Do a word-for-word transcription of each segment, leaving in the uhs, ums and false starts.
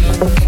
We'll be right back.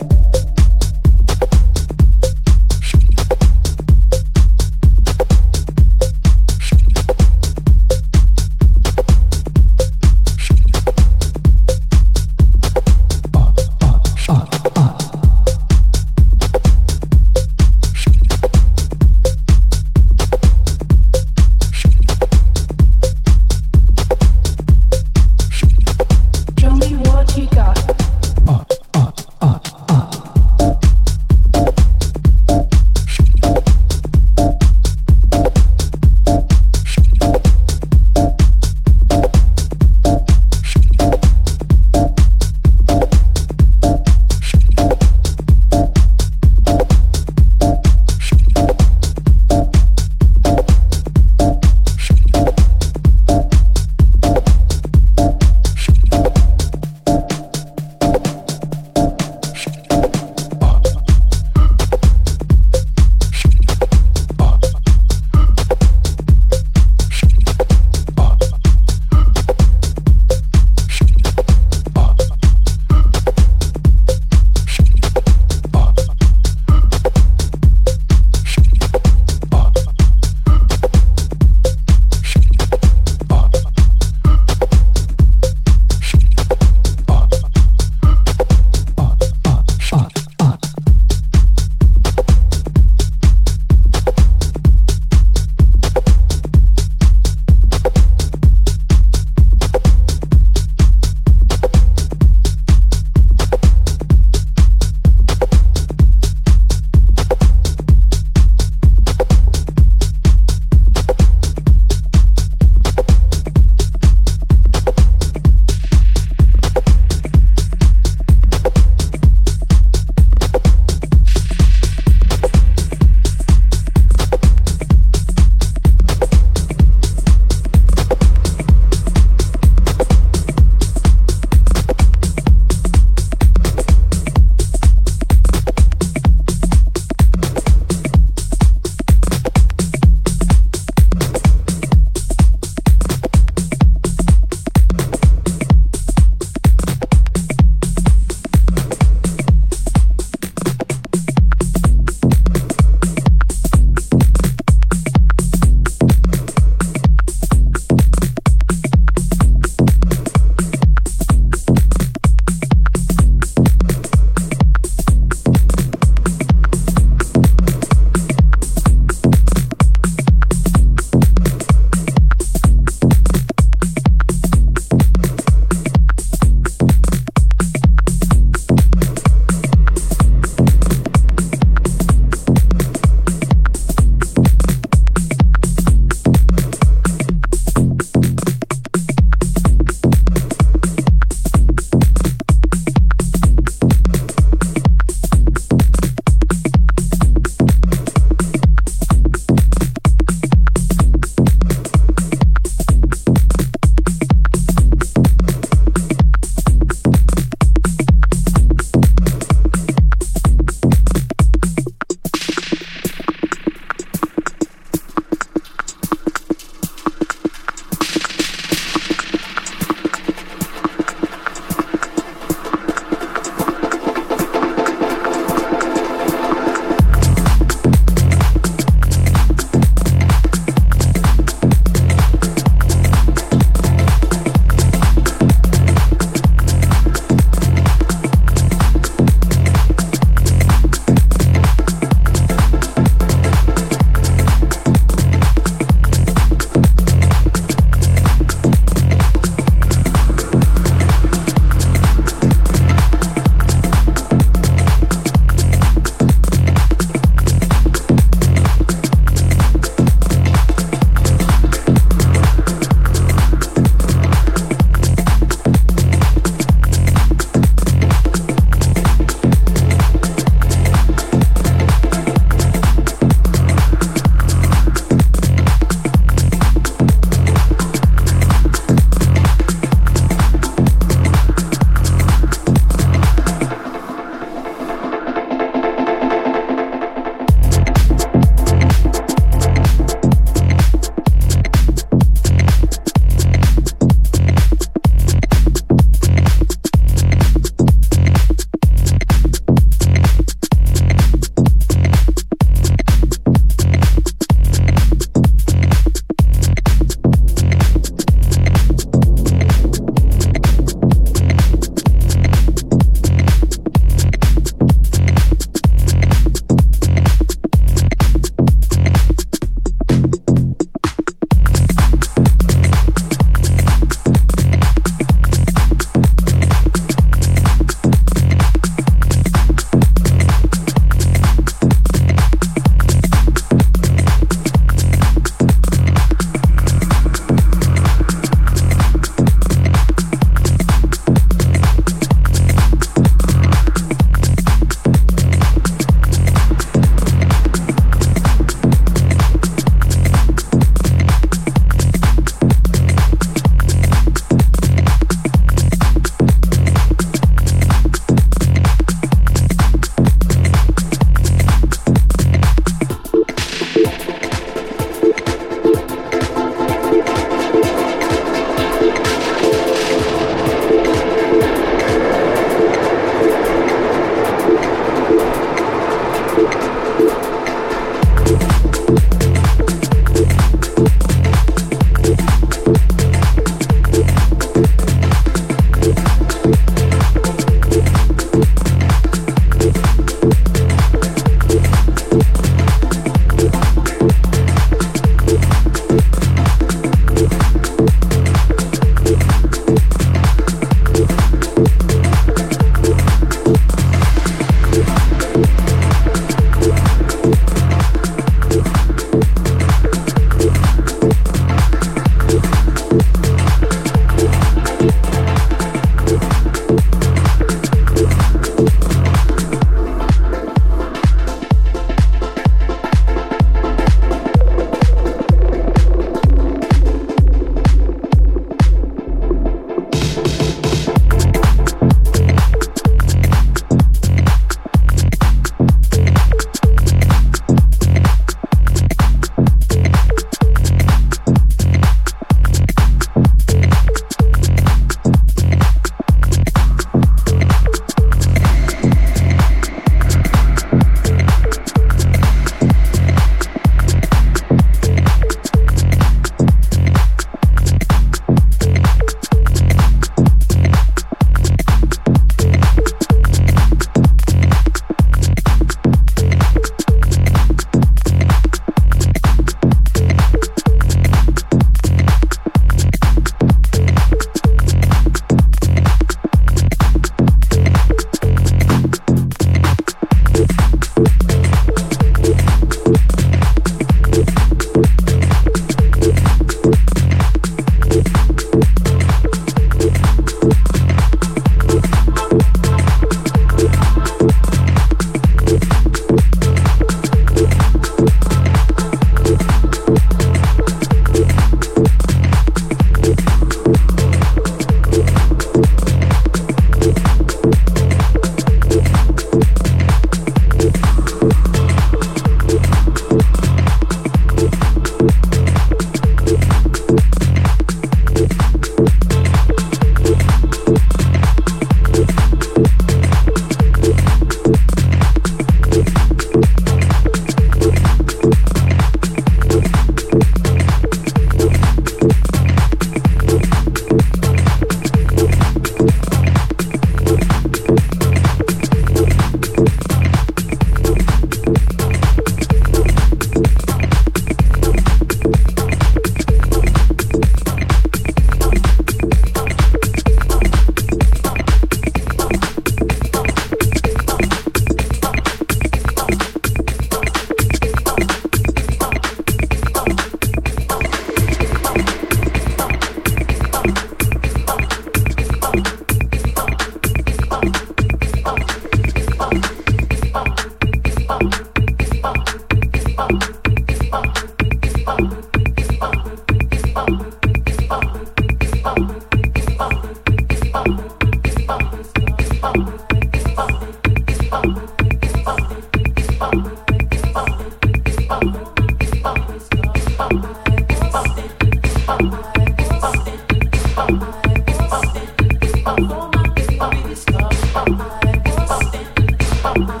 I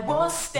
I was